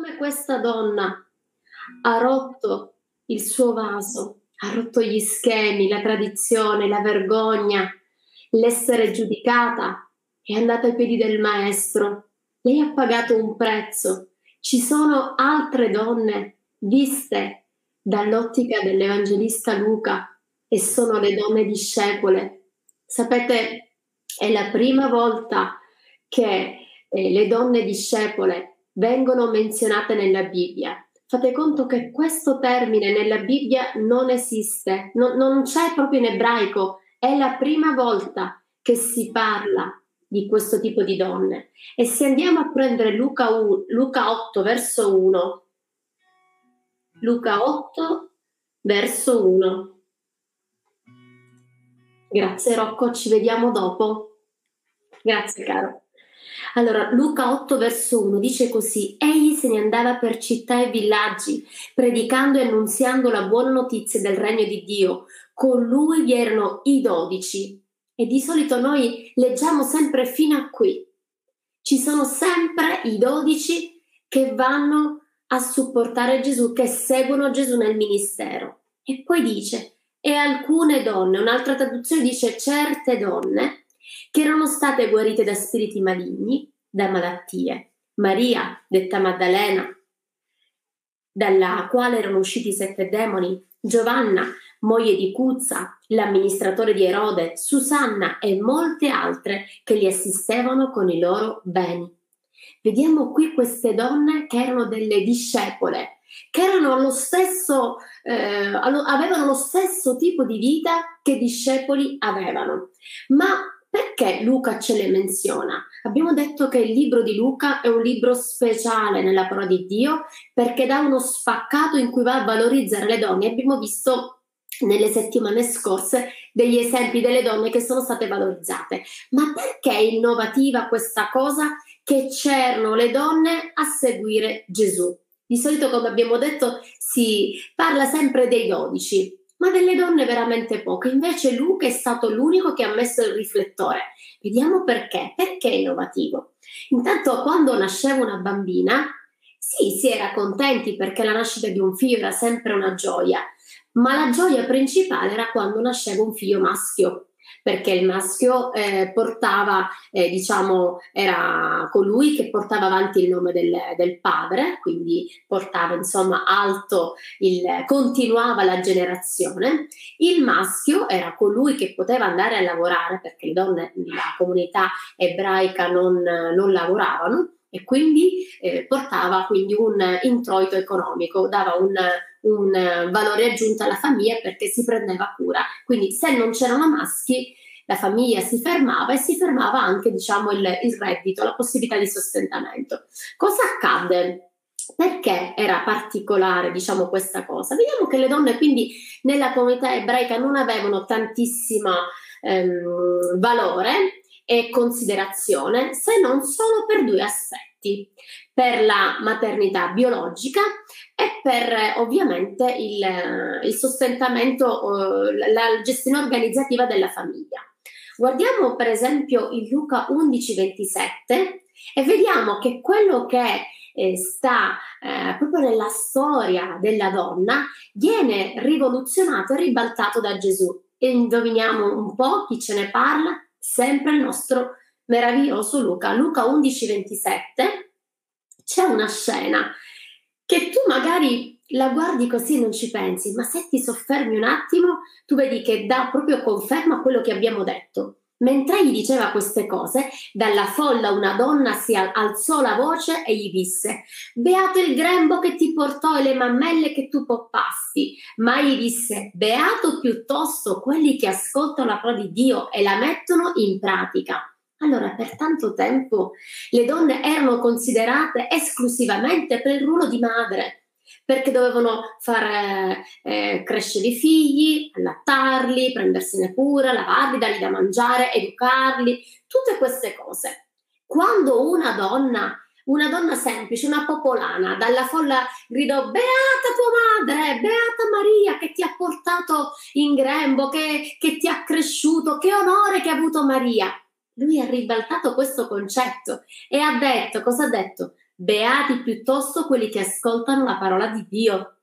come questa donna ha rotto il suo vaso, ha rotto gli schemi, la tradizione, la vergogna, l'essere giudicata, è andata ai piedi del maestro, lei ha pagato un prezzo. Ci sono altre donne viste dall'ottica dell'Evangelista Luca e sono le donne discepole. Sapete, è la prima volta che le donne discepole vengono menzionate nella Bibbia. Fate conto che questo termine nella Bibbia non esiste, non c'è proprio in ebraico. È la prima volta che si parla di questo tipo di donne. E se andiamo a prendere Luca 8 verso 1. Grazie Rocco, ci vediamo dopo. Grazie caro. Allora, Luca 8 verso 1 dice così: egli se ne andava per città e villaggi, predicando e annunziando la buona notizia del regno di Dio. Con lui vi erano i 12. E di solito noi leggiamo sempre fino a qui. Ci sono sempre i 12 che vanno a supportare Gesù, che seguono Gesù nel ministero. E poi dice, e alcune donne, un'altra traduzione dice certe donne, che erano state guarite da spiriti maligni, da malattie. Maria, detta Maddalena, dalla quale erano usciti 7 demoni, Giovanna, moglie di Cuzza, l'amministratore di Erode, Susanna e molte altre che li assistevano con i loro beni. Vediamo qui queste donne che erano delle discepole, che erano avevano lo stesso tipo di vita che i discepoli avevano. Ma perché Luca ce le menziona? Abbiamo detto che il libro di Luca è un libro speciale nella parola di Dio, perché dà uno spaccato in cui va a valorizzare le donne. Abbiamo visto nelle settimane scorse degli esempi delle donne che sono state valorizzate. Ma perché è innovativa questa cosa che c'erano le donne a seguire Gesù? Di solito, come abbiamo detto, si parla sempre dei 12, ma delle donne veramente poche. Invece Luca è stato l'unico che ha messo il riflettore. Vediamo perché. Perché è innovativo? Intanto, quando nasceva una bambina, si era contenti perché la nascita di un figlio era sempre una gioia. Ma la gioia principale era quando nasceva un figlio maschio, perché il maschio era colui che portava avanti il nome del padre, quindi portava insomma alto, continuava la generazione. Il maschio era colui che poteva andare a lavorare, perché le donne nella comunità ebraica non lavoravano, e quindi portava quindi un introito economico, dava un valore aggiunto alla famiglia perché si prendeva cura. Quindi se non c'erano maschi la famiglia si fermava, e si fermava anche il reddito, la possibilità di sostentamento. Cosa accadde? Perché era particolare questa cosa? Vediamo che le donne quindi nella comunità ebraica non avevano tantissimo valore e considerazione, se non solo per 2 aspetti: per la maternità biologica e per ovviamente il sostentamento, la gestione organizzativa della famiglia. Guardiamo per esempio il Luca 11:27 e vediamo che quello che sta proprio nella storia della donna viene rivoluzionato e ribaltato da Gesù. E indoviniamo un po' chi ce ne parla? Sempre il nostro meraviglioso Luca. Luca 11:27, c'è una scena che tu magari la guardi così e non ci pensi, ma se ti soffermi un attimo tu vedi che dà proprio conferma a quello che abbiamo detto. Mentre gli diceva queste cose, dalla folla una donna si alzò la voce e gli disse: beato il grembo che ti portò e le mammelle che tu poppasti. Ma gli disse: beato piuttosto quelli che ascoltano la parola di Dio e la mettono in pratica. Allora, per tanto tempo le donne erano considerate esclusivamente per il ruolo di madre, perché dovevano far crescere i figli, allattarli, prendersene cura, lavarli, dargli da mangiare, educarli, tutte queste cose. Quando una donna semplice, una popolana, dalla folla gridò: beata tua madre, beata Maria che ti ha portato in grembo, che ti ha cresciuto, che onore che ha avuto Maria. Lui ha ribaltato questo concetto e ha detto, cosa ha detto? Beati piuttosto quelli che ascoltano la parola di Dio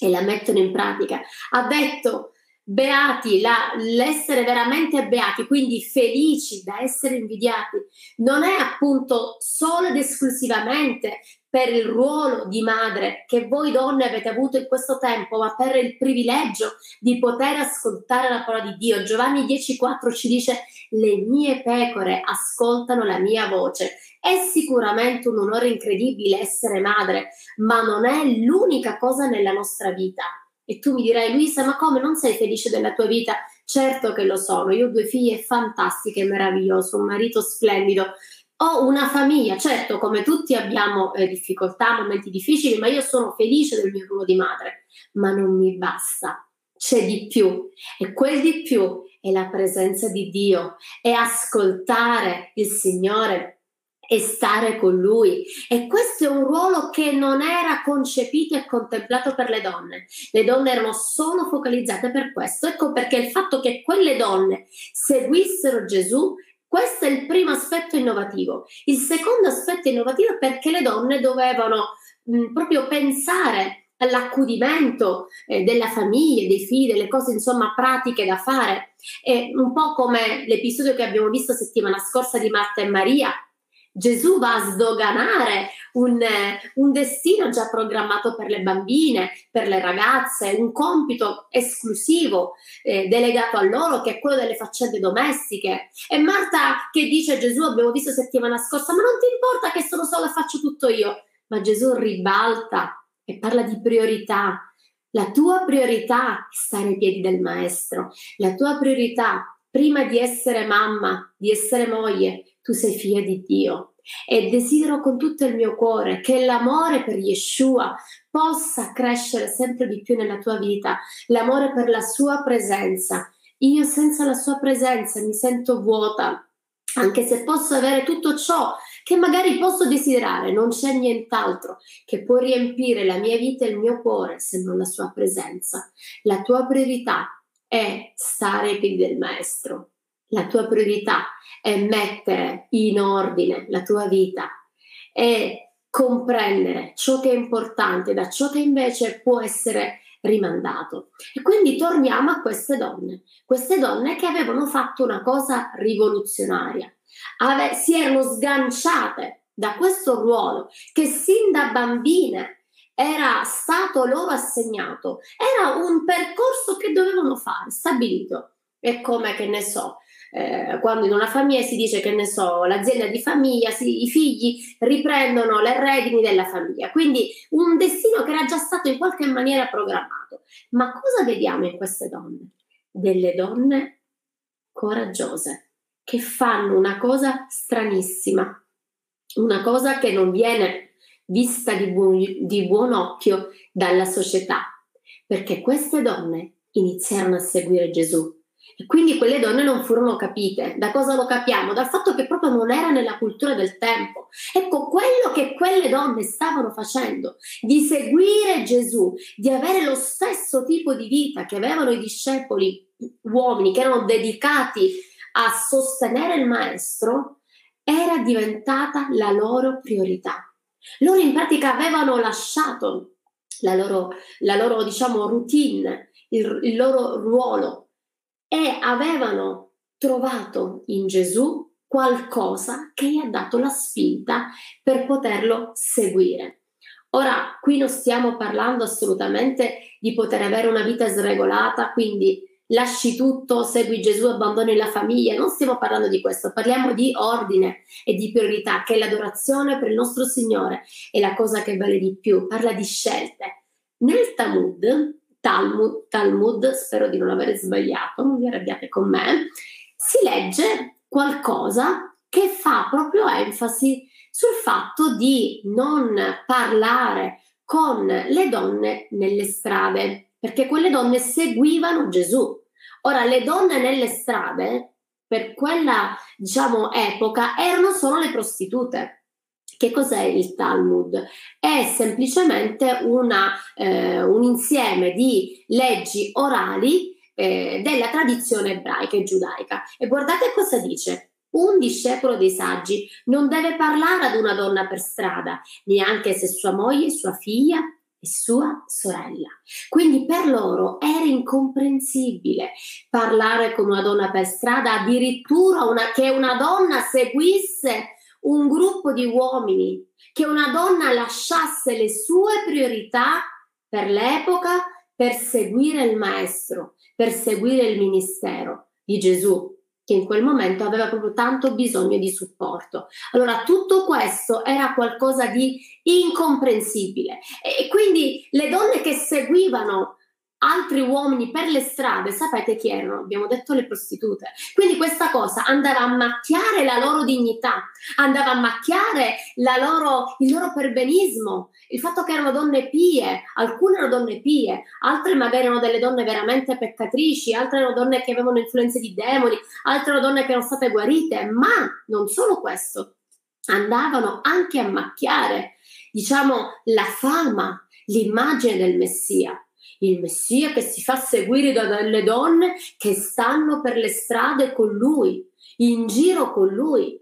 e la mettono in pratica. Ha detto beati, l'essere veramente beati, quindi felici da essere invidiati, non è appunto solo ed esclusivamente per il ruolo di madre che voi donne avete avuto in questo tempo, ma per il privilegio di poter ascoltare la parola di Dio. Giovanni 10,4 ci dice: le mie pecore ascoltano la mia voce. È sicuramente un onore incredibile essere madre, ma non è l'unica cosa nella nostra vita. E tu mi dirai: Luisa, ma come, non sei felice della tua vita? Certo che lo sono, io ho due figlie fantastiche, meravigliose, un marito splendido, ho una famiglia, certo come tutti abbiamo difficoltà, momenti difficili, ma io sono felice del mio ruolo di madre, ma non mi basta. C'è di più, e quel di più è la presenza di Dio, è ascoltare il Signore e stare con Lui. E questo è un ruolo che non era concepito e contemplato per le donne. Le donne erano solo focalizzate per questo. Ecco perché il fatto che quelle donne seguissero Gesù, questo è il primo aspetto innovativo. Il secondo aspetto innovativo è perché le donne dovevano proprio pensare all'accudimento della famiglia, dei figli, delle cose insomma pratiche da fare. È un po' come l'episodio che abbiamo visto settimana scorsa di Marta e Maria. Gesù va a sdoganare un destino già programmato per le bambine, per le ragazze, un compito esclusivo delegato a loro, che è quello delle faccende domestiche. E Marta che dice a Gesù, abbiamo visto settimana scorsa, ma non ti importa che sono sola e faccio tutto io? Ma Gesù ribalta e parla di priorità. La tua priorità è stare ai piedi del maestro. La tua priorità, prima di essere mamma, di essere moglie, tu sei figlia di Dio. E desidero con tutto il mio cuore che l'amore per Yeshua possa crescere sempre di più nella tua vita, l'amore per la sua presenza. Io senza la sua presenza mi sento vuota, anche se posso avere tutto ciò che magari posso desiderare, non c'è nient'altro che può riempire la mia vita e il mio cuore se non la sua presenza. La tua priorità è stare ai piedi del maestro, la tua priorità è mettere in ordine la tua vita e comprendere ciò che è importante da ciò che invece può essere rimandato. E quindi torniamo a queste donne che avevano fatto una cosa rivoluzionaria. Si erano sganciate da questo ruolo che sin da bambine era stato loro assegnato, era un percorso che dovevano fare, stabilito. È come, che ne so, quando in una famiglia si dice, che ne so, l'azienda di famiglia, i figli riprendono le redini della famiglia, quindi un destino che era già stato in qualche maniera programmato. Ma cosa vediamo in queste donne? Delle donne coraggiose, che fanno una cosa stranissima, una cosa che non viene vista di buon occhio dalla società, perché queste donne iniziarono a seguire Gesù. E quindi quelle donne non furono capite. Da cosa lo capiamo? Dal fatto che proprio non era nella cultura del tempo. Ecco, quello che quelle donne stavano facendo, di seguire Gesù, di avere lo stesso tipo di vita che avevano i discepoli uomini, che erano dedicati a sostenere il maestro, era diventata la loro priorità. Loro in pratica avevano lasciato la loro diciamo routine, il loro ruolo, e avevano trovato in Gesù qualcosa che gli ha dato la spinta per poterlo seguire. Ora, qui non stiamo parlando assolutamente di poter avere una vita sregolata, quindi lasci tutto, segui Gesù, abbandoni la famiglia. Non stiamo parlando di questo, parliamo di ordine e di priorità, che l'adorazione per il nostro Signore è la cosa che vale di più. Parla di scelte. Nel Talmud, spero di non aver sbagliato, non vi arrabbiate con me, si legge qualcosa che fa proprio enfasi sul fatto di non parlare con le donne nelle strade, perché quelle donne seguivano Gesù. Ora, le donne nelle strade, per quella, diciamo, epoca, erano solo le prostitute. Che cos'è il Talmud? È semplicemente un insieme di leggi orali della tradizione ebraica e giudaica. E guardate cosa dice. Un discepolo dei saggi non deve parlare ad una donna per strada, neanche se sua moglie, sua figlia e sua sorella. Quindi per loro era incomprensibile parlare con una donna per strada, addirittura che una donna seguisse un gruppo di uomini, che una donna lasciasse le sue priorità per l'epoca per seguire il maestro, per seguire il ministero di Gesù, che in quel momento aveva proprio tanto bisogno di supporto. Allora tutto questo era qualcosa di incomprensibile, e quindi le donne che seguivano altri uomini per le strade, sapete chi erano? Abbiamo detto le prostitute. Quindi questa cosa andava a macchiare la loro dignità, andava a macchiare il loro perbenismo, il fatto che erano donne pie. Alcune erano donne pie, altre magari erano delle donne veramente peccatrici, altre erano donne che avevano influenze di demoni, altre erano donne che erano state guarite, ma non solo questo, andavano anche a macchiare, diciamo, la fama, l'immagine del Messia. Il Messia che si fa seguire da delle donne che stanno per le strade con lui, in giro con lui.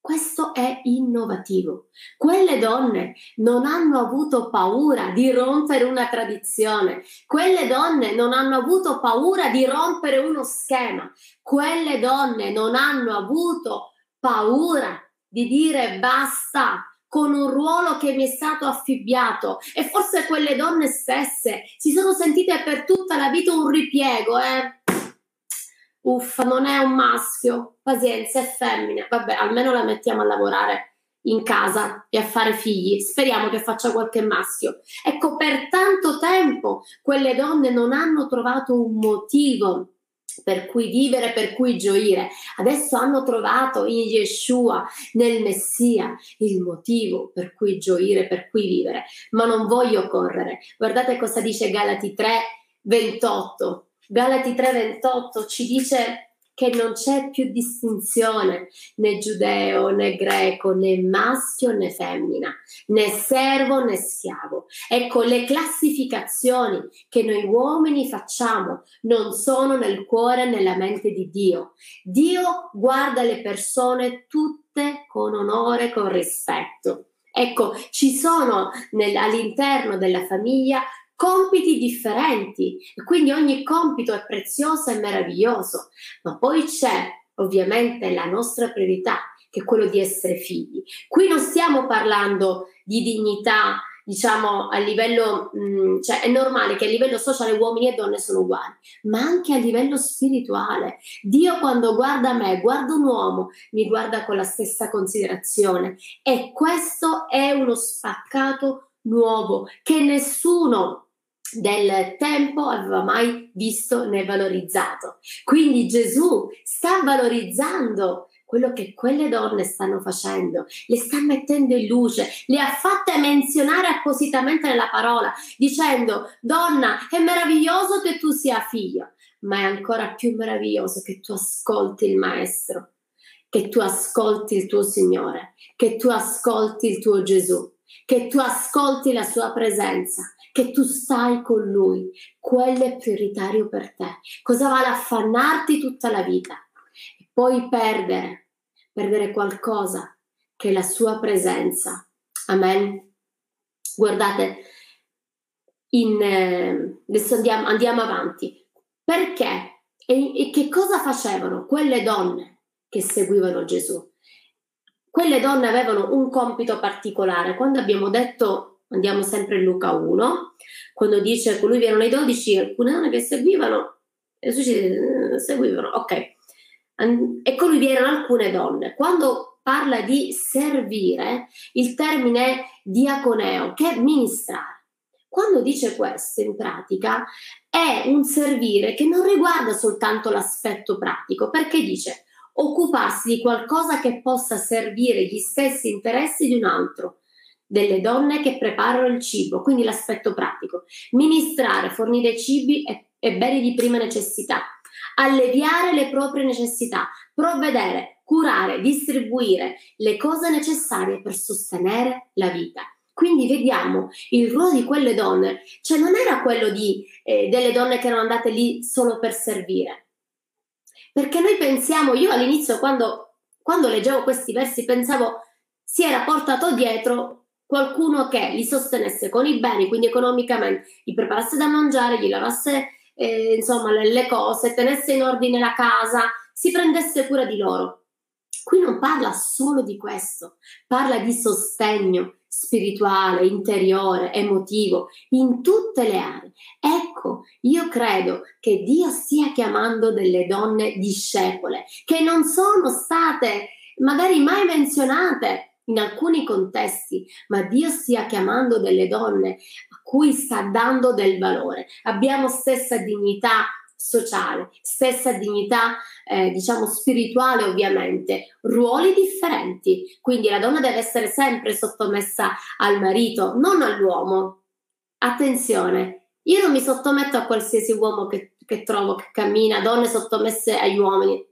Questo è innovativo. Quelle donne non hanno avuto paura di rompere una tradizione. Quelle donne non hanno avuto paura di rompere uno schema. Quelle donne non hanno avuto paura di dire basta con un ruolo che mi è stato affibbiato, e forse quelle donne stesse si sono sentite per tutta la vita un ripiego, uffa, non è un maschio, pazienza, è femmina, vabbè, almeno la mettiamo a lavorare in casa e a fare figli, speriamo che faccia qualche maschio. Ecco, per tanto tempo quelle donne non hanno trovato un motivo per cui vivere, per cui gioire. Adesso hanno trovato in Yeshua, nel Messia, il motivo per cui gioire, per cui vivere. Ma non voglio correre. Guardate cosa dice Galati 3:28. Galati 3:28 ci dice che non c'è più distinzione né giudeo né greco, né maschio né femmina, né servo né schiavo. Ecco, le classificazioni che noi uomini facciamo non sono nel cuore, nella mente di Dio. Dio guarda le persone tutte con onore, con rispetto. Ecco, ci sono all'interno della famiglia compiti differenti, quindi ogni compito è prezioso e meraviglioso, ma poi c'è ovviamente la nostra priorità, che è quello di essere figli. Qui non stiamo parlando di dignità, diciamo, a livello, cioè è normale che a livello sociale uomini e donne sono uguali, ma anche a livello spirituale. Dio quando guarda me, guarda un uomo, mi guarda con la stessa considerazione, e questo è uno spaccato nuovo che nessuno del tempo aveva mai visto né valorizzato. Quindi Gesù sta valorizzando quello che quelle donne stanno facendo, le sta mettendo in luce, le ha fatte menzionare appositamente nella parola, dicendo: donna, è meraviglioso che tu sia figlia, ma è ancora più meraviglioso che tu ascolti il maestro, che tu ascolti il tuo Signore, che tu ascolti il tuo Gesù, che tu ascolti la sua presenza, che tu stai con lui. Quello è prioritario per te. Cosa vale affannarti tutta la vita e poi perdere qualcosa che è la sua presenza? Amen. Guardate, adesso andiamo avanti. Perché e che cosa facevano quelle donne che seguivano Gesù? Quelle donne avevano un compito particolare. Quando abbiamo detto, andiamo sempre in Luca 1, quando dice colui vi erano i 12, alcune donne che seguivano, ok. E colui vi erano alcune donne. Quando parla di servire, il termine è diaconeo, che è ministrare. Quando dice questo, in pratica, è un servire che non riguarda soltanto l'aspetto pratico, perché dice occuparsi di qualcosa che possa servire gli stessi interessi di un altro, delle donne che preparano il cibo, quindi l'aspetto pratico, ministrare, fornire cibi e beni di prima necessità, alleviare le proprie necessità, provvedere, curare, distribuire le cose necessarie per sostenere la vita. Quindi vediamo il ruolo di quelle donne, cioè non era quello delle donne che erano andate lì solo per servire. Perché noi pensiamo, io all'inizio quando quando leggevo questi versi pensavo si era portato dietro qualcuno che li sostenesse con i beni, quindi economicamente, gli preparasse da mangiare, gli lavasse le cose, tenesse in ordine la casa, si prendesse cura di loro. Qui non parla solo di questo, parla di sostegno spirituale, interiore, emotivo, in tutte le aree. Ecco, io credo che Dio stia chiamando delle donne discepole, che non sono state magari mai menzionate in alcuni contesti, ma Dio stia chiamando delle donne a cui sta dando del valore. Abbiamo stessa dignità sociale, stessa dignità spirituale, ovviamente ruoli differenti, quindi la donna deve essere sempre sottomessa al marito, non all'uomo. Attenzione, io non mi sottometto a qualsiasi uomo che trovo che cammina, donne sottomesse agli uomini,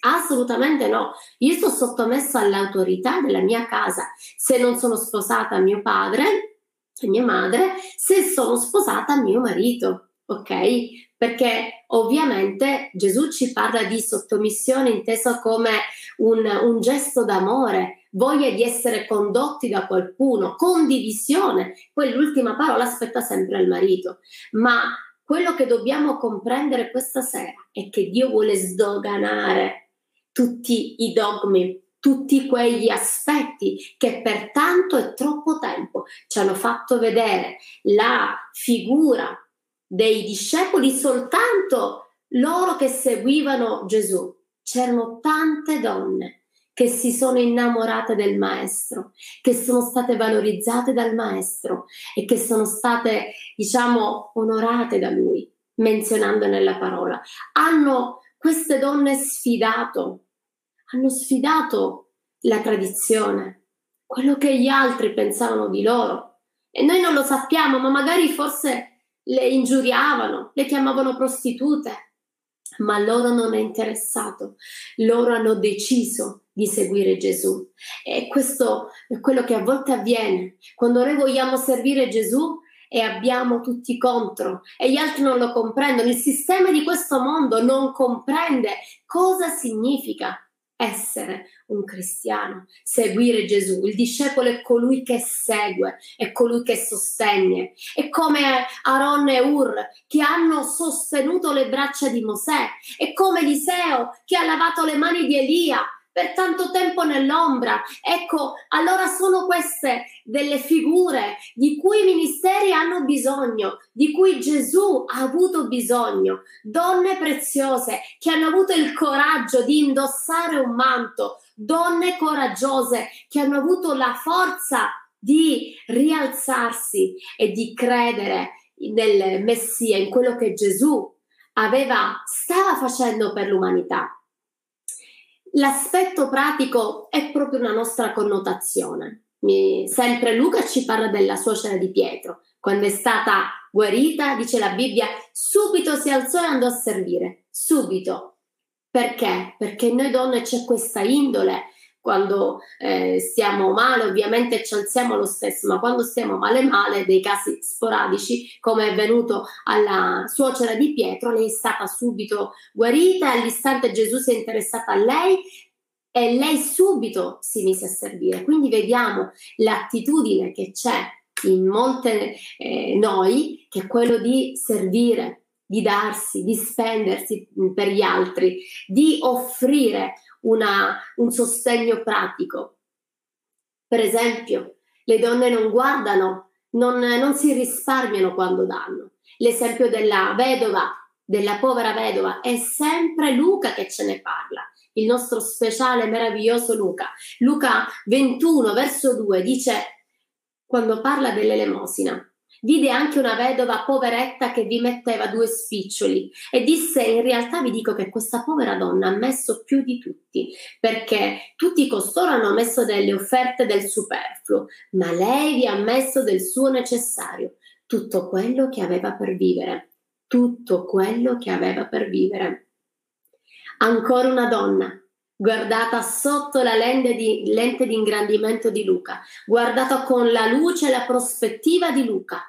assolutamente no. Io sono sottomessa all'autorità della mia casa, se non sono sposata a mio padre e mia madre, se sono sposata a mio marito, ok? Perché ovviamente Gesù ci parla di sottomissione inteso come un gesto d'amore, voglia di essere condotti da qualcuno, condivisione. Poi l'ultima parola aspetta sempre al marito. Ma quello che dobbiamo comprendere questa sera è che Dio vuole sdoganare tutti i dogmi, tutti quegli aspetti che per tanto e troppo tempo ci hanno fatto vedere la figura dei discepoli soltanto loro che seguivano Gesù. C'erano tante donne che si sono innamorate del maestro, che sono state valorizzate dal maestro e che sono state onorate da lui, menzionando nella parola. Queste donne hanno sfidato la tradizione, quello che gli altri pensavano di loro, e noi non lo sappiamo, ma magari forse le ingiuriavano, le chiamavano prostitute, ma loro non è interessato, loro hanno deciso di seguire Gesù. E questo è quello che a volte avviene, quando noi vogliamo servire Gesù e abbiamo tutti contro e gli altri non lo comprendono. Il sistema di questo mondo non comprende cosa significa essere un cristiano, seguire Gesù. Il discepolo è colui che segue, è colui che sostiene. È come Aronne e Ur che hanno sostenuto le braccia di Mosè, è come Eliseo che ha lavato le mani di Elia per tanto tempo nell'ombra. Ecco, allora sono queste delle figure di cui i ministeri hanno bisogno, di cui Gesù ha avuto bisogno. Donne preziose che hanno avuto il coraggio di indossare un manto, donne coraggiose che hanno avuto la forza di rialzarsi e di credere nel Messia, in quello che Gesù stava facendo per l'umanità. L'aspetto pratico è proprio una nostra connotazione. Sempre Luca ci parla della suocera di Pietro. Quando è stata guarita, dice la Bibbia, subito si alzò e andò a servire. Subito. Perché? Perché noi donne c'è questa indole. Quando stiamo male ovviamente ci alziamo lo stesso, ma quando stiamo male, dei casi sporadici come è avvenuto alla suocera di Pietro, lei è stata subito guarita, all'istante Gesù si è interessato a lei e lei subito si mise a servire. Quindi vediamo l'attitudine che c'è in molte noi, che è quello di servire, di darsi, di spendersi per gli altri, di offrire un sostegno pratico. Per esempio, le donne non guardano, non si risparmiano quando danno. L'esempio della povera vedova, è sempre Luca che ce ne parla, il nostro speciale meraviglioso Luca. Luca 21, verso 2, dice, quando parla dell'elemosina, vide anche una vedova poveretta che vi metteva 2 spiccioli e disse, in realtà vi dico che questa povera donna ha messo più di tutti, perché tutti costoro hanno messo delle offerte del superfluo, ma lei vi ha messo del suo necessario, tutto quello che aveva per vivere, tutto quello che aveva per vivere. Ancora una donna, guardata sotto la lente di ingrandimento di Luca, guardata con la luce e la prospettiva di Luca,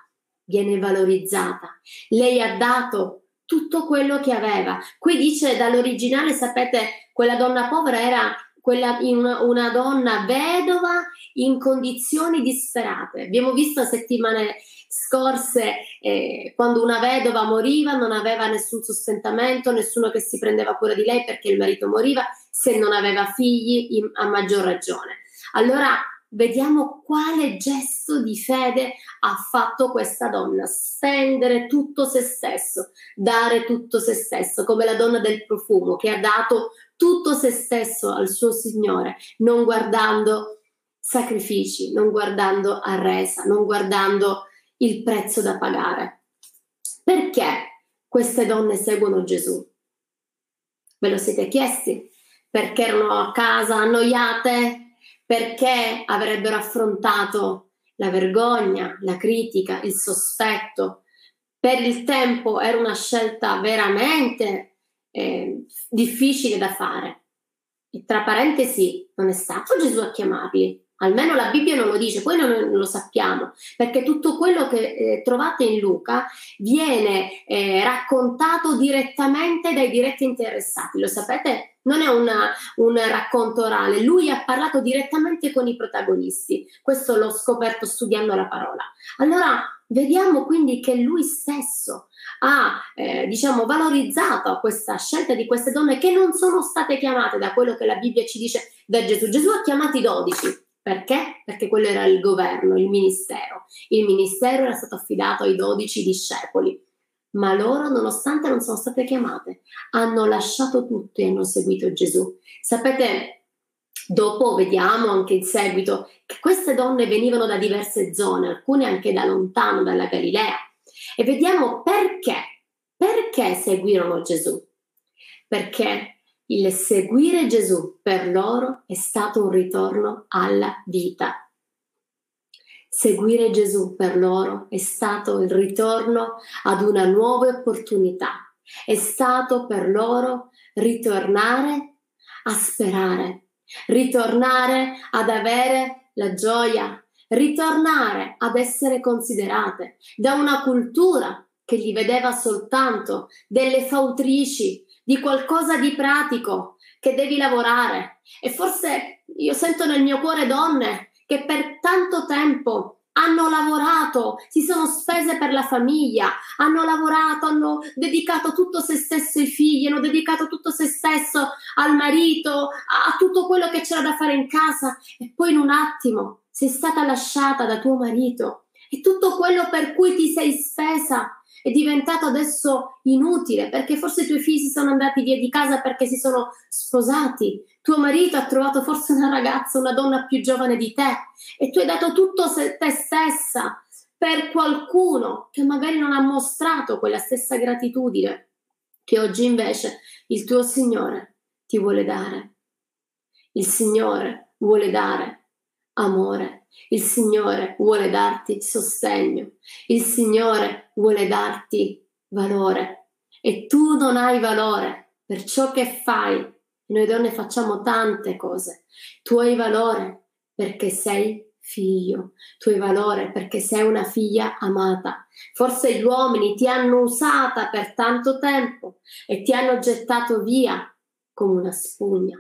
viene valorizzata. Lei ha dato tutto quello che aveva. Qui dice, dall'originale, sapete, quella donna povera era una donna vedova in condizioni disperate. Abbiamo visto settimane scorse quando una vedova moriva non aveva nessun sostentamento, nessuno che si prendeva cura di lei perché il marito moriva, se non aveva figli a maggior ragione. Allora vediamo quale gesto di fede ha fatto questa donna: spendere tutto se stesso, dare tutto se stesso, come la donna del profumo che ha dato tutto se stesso al suo Signore, non guardando sacrifici, non guardando arresa, non guardando il prezzo da pagare. Perché queste donne seguono Gesù? Ve lo siete chiesti? Perché erano a casa annoiate? Perché avrebbero affrontato la vergogna, la critica, il sospetto? Per il tempo era una scelta veramente difficile da fare. E tra parentesi, non è stato Gesù a chiamarli, almeno la Bibbia non lo dice, poi non lo sappiamo, perché tutto quello che trovate in Luca viene raccontato direttamente dai diretti interessati, lo sapete? Non è un racconto orale, lui ha parlato direttamente con i protagonisti, questo l'ho scoperto studiando la parola. Allora vediamo quindi che lui stesso ha valorizzato questa scelta di queste donne che non sono state chiamate, da quello che la Bibbia ci dice, da Gesù. Gesù ha chiamato i 12. Perché? Perché quello era il governo, il ministero. Il ministero era stato affidato ai 12 discepoli, ma loro, nonostante non sono state chiamate, hanno lasciato tutto e hanno seguito Gesù. Sapete, dopo vediamo anche in seguito che queste donne venivano da diverse zone, alcune anche da lontano, dalla Galilea, e vediamo perché seguirono Gesù. Perché il seguire Gesù per loro è stato un ritorno alla vita. Seguire Gesù per loro è stato il ritorno ad una nuova opportunità. È stato per loro ritornare a sperare, ritornare ad avere la gioia, ritornare ad essere considerate da una cultura che li vedeva soltanto delle fautrici, di qualcosa di pratico, che devi lavorare. E forse io sento nel mio cuore donne che per tanto tempo hanno lavorato, si sono spese per la famiglia, hanno lavorato, hanno dedicato tutto se stesso ai figli, hanno dedicato tutto se stesso al marito, a tutto quello che c'era da fare in casa, e poi in un attimo sei stata lasciata da tuo marito e tutto quello per cui ti sei spesa è diventato adesso inutile, perché forse i tuoi figli sono andati via di casa perché si sono sposati, tuo marito ha trovato forse una ragazza, una donna più giovane di te, e tu hai dato tutto te stessa per qualcuno che magari non ha mostrato quella stessa gratitudine che oggi invece il tuo Signore ti vuole dare. Il Signore vuole dare amore, il Signore vuole darti sostegno, il Signore vuole darti valore, e tu non hai valore per ciò che fai. Noi donne facciamo tante cose. Tu hai valore perché sei figlio, tu hai valore perché sei una figlia amata. Forse gli uomini ti hanno usata per tanto tempo e ti hanno gettato via come una spugna,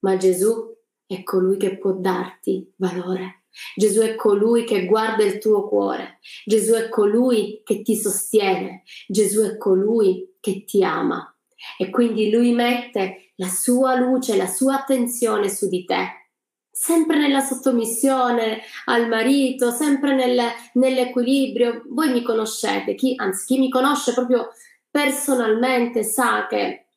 ma Gesù è colui che può darti valore. Gesù è colui che guarda il tuo cuore. Gesù è colui che ti sostiene. Gesù è colui che ti ama. E quindi lui mette la sua luce, la sua attenzione su di te. Sempre nella sottomissione al marito, sempre nell'equilibrio. Voi mi conoscete, anzi chi mi conosce proprio personalmente sa che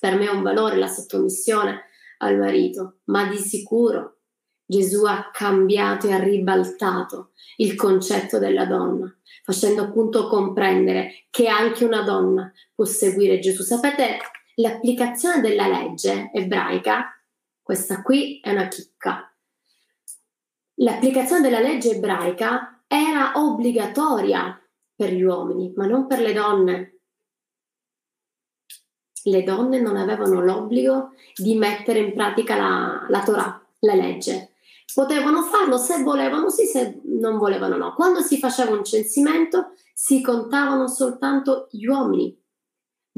per me è un valore la sottomissione al marito, ma di sicuro Gesù ha cambiato e ha ribaltato il concetto della donna, facendo appunto comprendere che anche una donna può seguire Gesù. Sapete, l'applicazione della legge ebraica, questa qui è una chicca, l'applicazione della legge ebraica era obbligatoria per gli uomini, ma non per le donne. Le donne non avevano l'obbligo di mettere in pratica la Torah, la legge. Potevano farlo se volevano sì, se non volevano no. Quando si faceva un censimento si contavano soltanto gli uomini,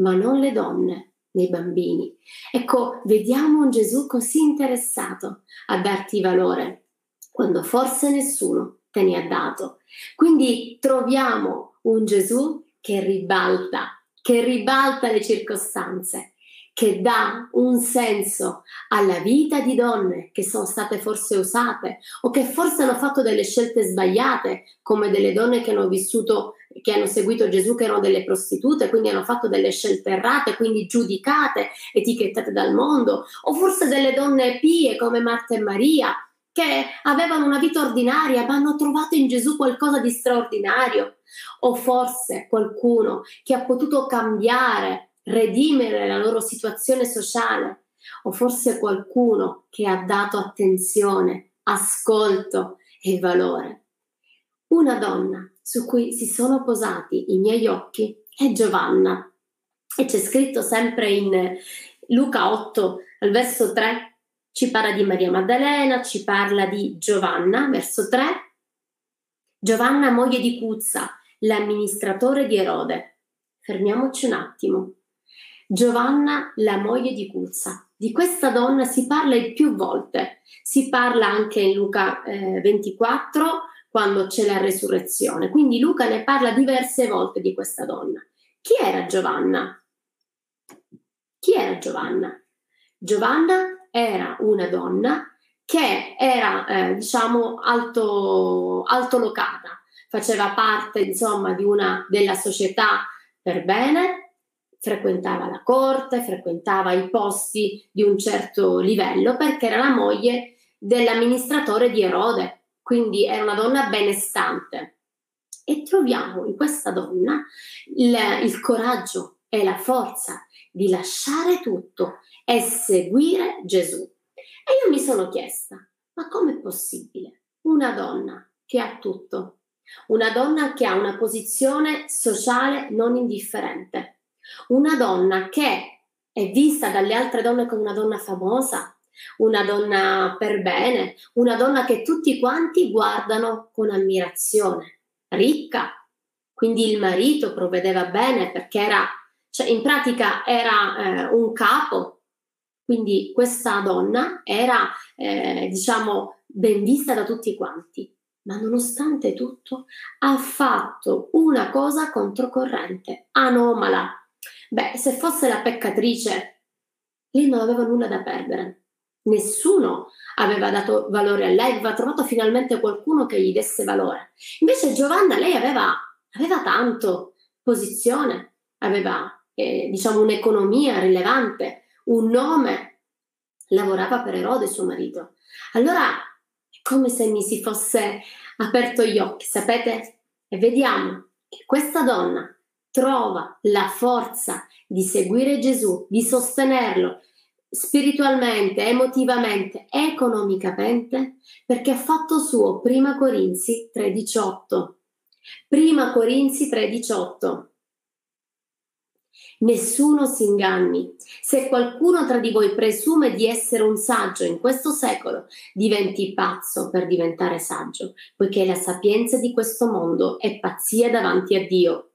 ma non le donne. nei bambini. Ecco, vediamo un Gesù così interessato a darti valore quando forse nessuno te ne ha dato. Quindi troviamo un Gesù che ribalta le circostanze, che dà un senso alla vita di donne che sono state forse usate o che forse hanno fatto delle scelte sbagliate, come delle donne che hanno vissuto, che hanno seguito Gesù, che erano delle prostitute, quindi hanno fatto delle scelte errate, quindi giudicate, etichettate dal mondo, o forse delle donne pie come Marta e Maria, che avevano una vita ordinaria ma hanno trovato in Gesù qualcosa di straordinario, o forse qualcuno che ha potuto cambiare, redimere la loro situazione sociale, o forse qualcuno che ha dato attenzione, ascolto e valore. Una donna su cui si sono posati i miei occhi è Giovanna, e c'è scritto sempre in Luca 8 al verso 3, ci parla di Maria Maddalena, ci parla di Giovanna, verso 3, Giovanna moglie di Cuzza, l'amministratore di Erode. Fermiamoci un attimo. Giovanna, la moglie di Cuzza. Di questa donna si parla più volte, si parla anche in Luca 24, quando c'è la resurrezione, quindi Luca ne parla diverse volte di questa donna. Chi era Giovanna? Chi era Giovanna? Giovanna era una donna che era, diciamo, altolocata, faceva parte, insomma, di una, della società per bene, frequentava la corte, frequentava i posti di un certo livello perché era la moglie dell'amministratore di Erode, quindi era una donna benestante. E troviamo in questa donna il coraggio e la forza di lasciare tutto e seguire Gesù. E io mi sono chiesta, ma com'è possibile una donna che ha tutto, una donna che ha una posizione sociale non indifferente, una donna che è vista dalle altre donne come una donna famosa, una donna per bene, una donna che tutti quanti guardano con ammirazione, ricca, quindi il marito provvedeva bene perché era, cioè in pratica era un capo, quindi questa donna era diciamo ben vista da tutti quanti, ma nonostante tutto ha fatto una cosa controcorrente, anomala. Beh, se fosse la peccatrice, lei non aveva nulla da perdere. Nessuno aveva dato valore a lei, aveva trovato finalmente qualcuno che gli desse valore. Invece Giovanna, lei aveva tanto, posizione, aveva diciamo un'economia rilevante, un nome, lavorava per Erode, suo marito. Allora è come se mi si fosse aperto gli occhi, sapete? E vediamo che questa donna trova la forza di seguire Gesù, di sostenerlo spiritualmente, emotivamente, economicamente, perché ha fatto suo Prima Corinzi 3,18. Prima Corinzi 3,18. Nessuno si inganni. Se qualcuno tra di voi presume di essere un saggio in questo secolo, diventi pazzo per diventare saggio, poiché la sapienza di questo mondo è pazzia davanti a Dio.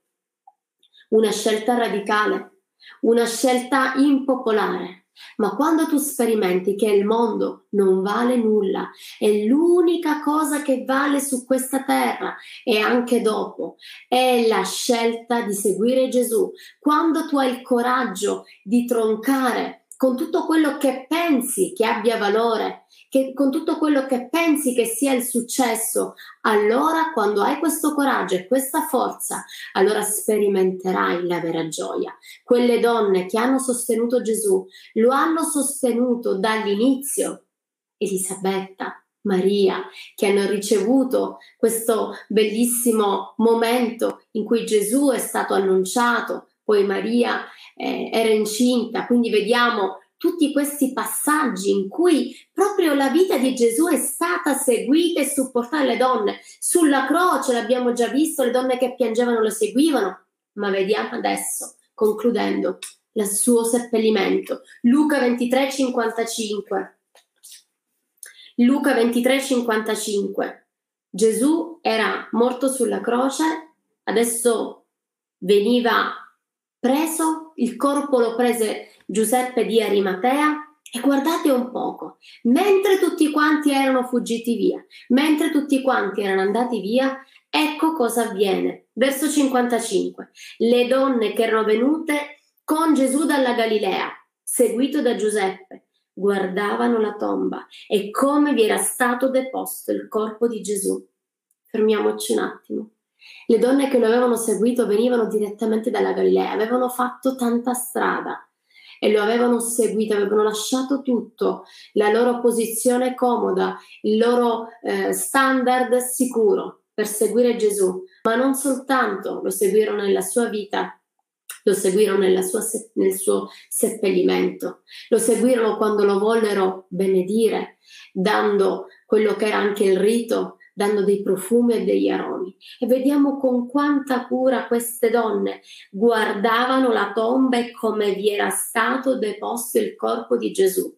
Una scelta radicale, una scelta impopolare, ma quando tu sperimenti che il mondo non vale nulla, è l'unica cosa che vale su questa terra e anche dopo, è la scelta di seguire Gesù. Quando tu hai il coraggio di troncare con tutto quello che pensi che abbia valore, con tutto quello che pensi che sia il successo, allora quando hai questo coraggio e questa forza, allora sperimenterai la vera gioia. Quelle donne che hanno sostenuto Gesù, lo hanno sostenuto dall'inizio. Elisabetta, Maria, che hanno ricevuto questo bellissimo momento in cui Gesù è stato annunciato, poi Maria era incinta, quindi vediamo tutti questi passaggi in cui proprio la vita di Gesù è stata seguita e supportata dalle donne. Sulla croce l'abbiamo già visto, le donne che piangevano lo seguivano, ma vediamo adesso, concludendo, il suo seppellimento. Luca 23,55. Luca 23,55. Gesù era morto sulla croce, adesso veniva Preso, il corpo lo prese Giuseppe di Arimatea. E guardate un poco, mentre tutti quanti erano fuggiti via, mentre tutti quanti erano andati via, ecco cosa avviene. Verso 55. Le donne che erano venute con Gesù dalla Galilea, seguito da Giuseppe, guardavano la tomba e come vi era stato deposto il corpo di Gesù. Fermiamoci un attimo. Le donne che lo avevano seguito venivano direttamente dalla Galilea, avevano fatto tanta strada e lo avevano seguito, avevano lasciato tutto, la loro posizione comoda, il loro standard sicuro per seguire Gesù, ma non soltanto, lo seguirono nella sua vita, lo seguirono nel suo seppellimento, lo seguirono quando lo vollero benedire, dando quello che era anche il rito, dando dei profumi e degli aromi. E vediamo con quanta cura queste donne guardavano la tomba e come vi era stato deposto il corpo di Gesù.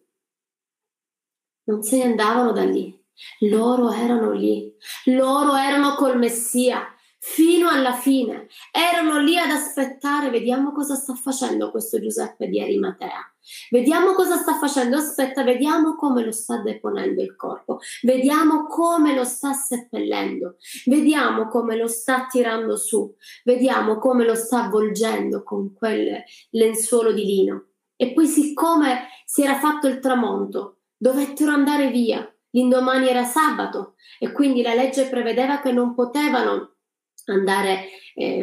Non se ne andavano da lì, loro erano lì, loro erano col Messia fino alla fine, erano lì ad aspettare. Vediamo cosa sta facendo questo Giuseppe di Arimatea. Vediamo cosa sta facendo, aspetta, vediamo come lo sta deponendo il corpo, vediamo come lo sta seppellendo, vediamo come lo sta tirando su, vediamo come lo sta avvolgendo con quel lenzuolo di lino. E poi, siccome si era fatto il tramonto, dovettero andare via. L'indomani era sabato e quindi la legge prevedeva che non potevano andare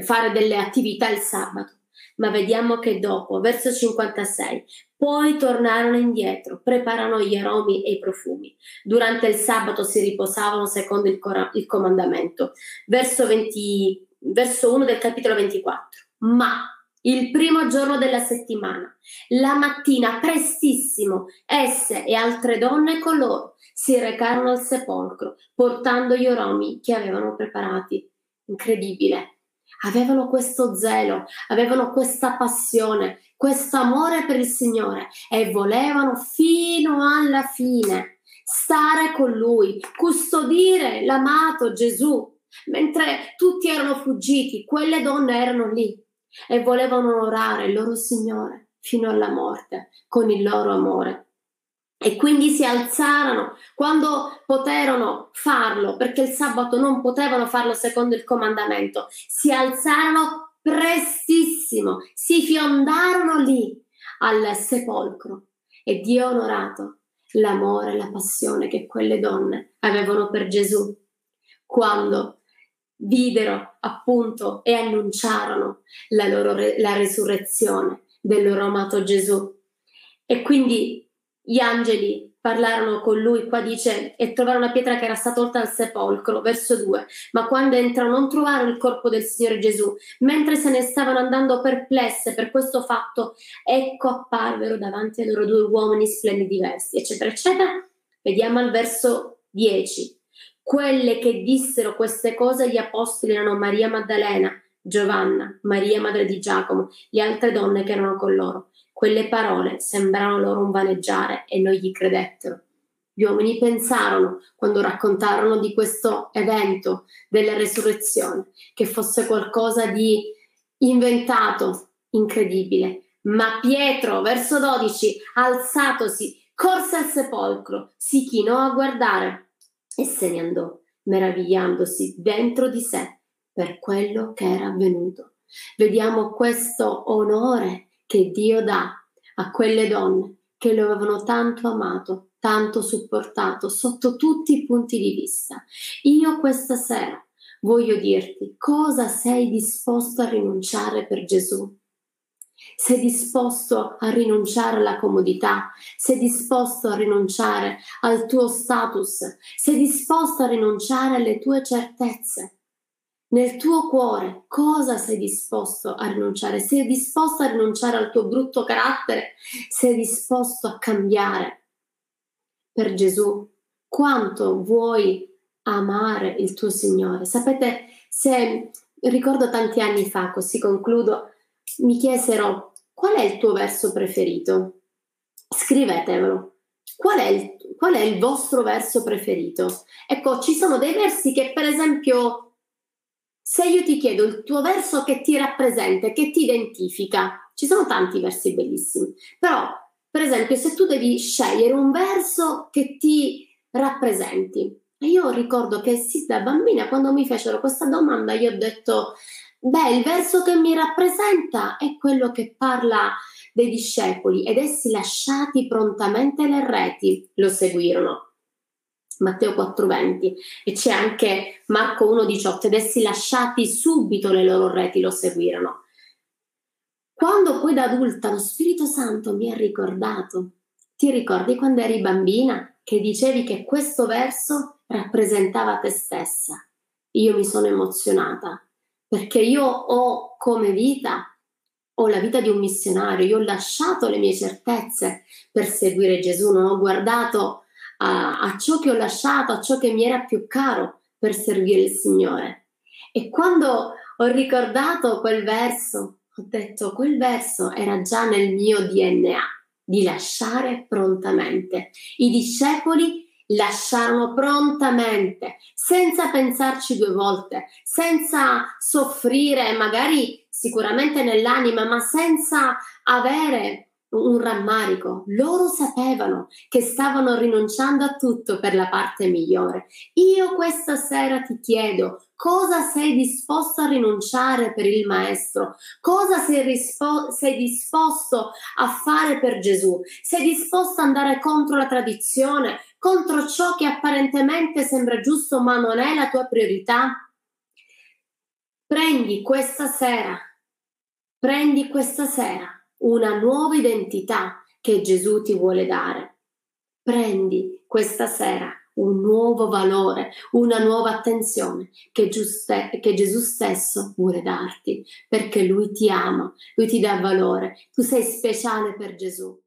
fare delle attività il sabato. Ma vediamo che dopo, verso 56, poi tornarono indietro, preparano gli aromi e i profumi. Durante il sabato si riposavano secondo il comandamento. Verso 1 del capitolo 24. Ma il primo giorno della settimana, la mattina prestissimo, esse e altre donne con loro si recarono al sepolcro, portando gli aromi che avevano preparati. Incredibile. Avevano questo zelo, avevano questa passione, questo amore per il Signore e volevano fino alla fine stare con Lui, custodire l'amato Gesù. Mentre tutti erano fuggiti, quelle donne erano lì e volevano onorare il loro Signore fino alla morte con il loro amore. E quindi si alzarono quando poterono farlo, perché il sabato non potevano farlo secondo il comandamento. Si alzarono prestissimo, si fiondarono lì al sepolcro e Dio ha onorato l'amore e la passione che quelle donne avevano per Gesù quando videro appunto e annunciarono la resurrezione del loro amato Gesù. E quindi gli angeli parlarono con lui, qua dice, e trovarono una pietra che era stata tolta dal sepolcro, verso 2. Ma quando entrarono non trovarono il corpo del Signore Gesù, mentre se ne stavano andando perplesse per questo fatto, ecco apparvero davanti a loro 2 uomini splendidi vesti, eccetera, eccetera. Vediamo al verso 10. Quelle che dissero queste cose agli apostoli erano Maria Maddalena, Giovanna, Maria Madre di Giacomo, le altre donne che erano con loro. Quelle parole sembrarono loro un vaneggiare e non gli credettero. Gli uomini pensarono, quando raccontarono di questo evento della resurrezione, che fosse qualcosa di inventato, incredibile. Ma Pietro, verso 12, alzatosi, corse al sepolcro, si chinò a guardare e se ne andò, meravigliandosi dentro di sé per quello che era avvenuto. Vediamo questo onore che Dio dà a quelle donne che lo avevano tanto amato, tanto supportato, sotto tutti i punti di vista. Io questa sera voglio dirti cosa sei disposto a rinunciare per Gesù. Sei disposto a rinunciare alla comodità, sei disposto a rinunciare al tuo status, sei disposto a rinunciare alle tue certezze. Nel tuo cuore cosa sei disposto a rinunciare? Sei disposto a rinunciare al tuo brutto carattere? Sei disposto a cambiare per Gesù? Quanto vuoi amare il tuo Signore? Sapete, se ricordo tanti anni fa, così concludo, mi chiesero qual è il tuo verso preferito? Scrivetevelo. Qual è il vostro verso preferito? Ecco, ci sono dei versi che per esempio se io ti chiedo il tuo verso che ti rappresenta, che ti identifica, ci sono tanti versi bellissimi, però per esempio se tu devi scegliere un verso che ti rappresenti, io ricordo che sì, da bambina quando mi fecero questa domanda io ho detto beh, il verso che mi rappresenta è quello che parla dei discepoli ed essi lasciati prontamente le reti lo seguirono, Matteo 4,20, e c'è anche Marco 1,18, ed essi lasciati subito le loro reti lo seguirono. Quando poi da adulta lo Spirito Santo mi ha ricordato, ti ricordi quando eri bambina che dicevi che questo verso rappresentava te stessa? Io mi sono emozionata perché io ho come vita, ho la vita di un missionario, io ho lasciato le mie certezze per seguire Gesù, non ho guardato a ciò che ho lasciato, a ciò che mi era più caro per servire il Signore. E quando ho ricordato quel verso, ho detto quel verso era già nel mio DNA, di lasciare prontamente. I discepoli lasciarono prontamente, senza pensarci due volte, senza soffrire, magari sicuramente nell'anima, ma senza avere un rammarico. Loro sapevano che stavano rinunciando a tutto per la parte migliore. Io questa sera ti chiedo, cosa sei disposto a rinunciare per il Maestro? Cosa sei disposto a fare per Gesù? Sei disposto ad andare contro la tradizione, contro ciò che apparentemente sembra giusto ma non è la tua priorità? Prendi questa sera una nuova identità che Gesù ti vuole dare. Prendi questa sera un nuovo valore, una nuova attenzione che Gesù stesso vuole darti, perché Lui ti ama, Lui ti dà valore, tu sei speciale per Gesù.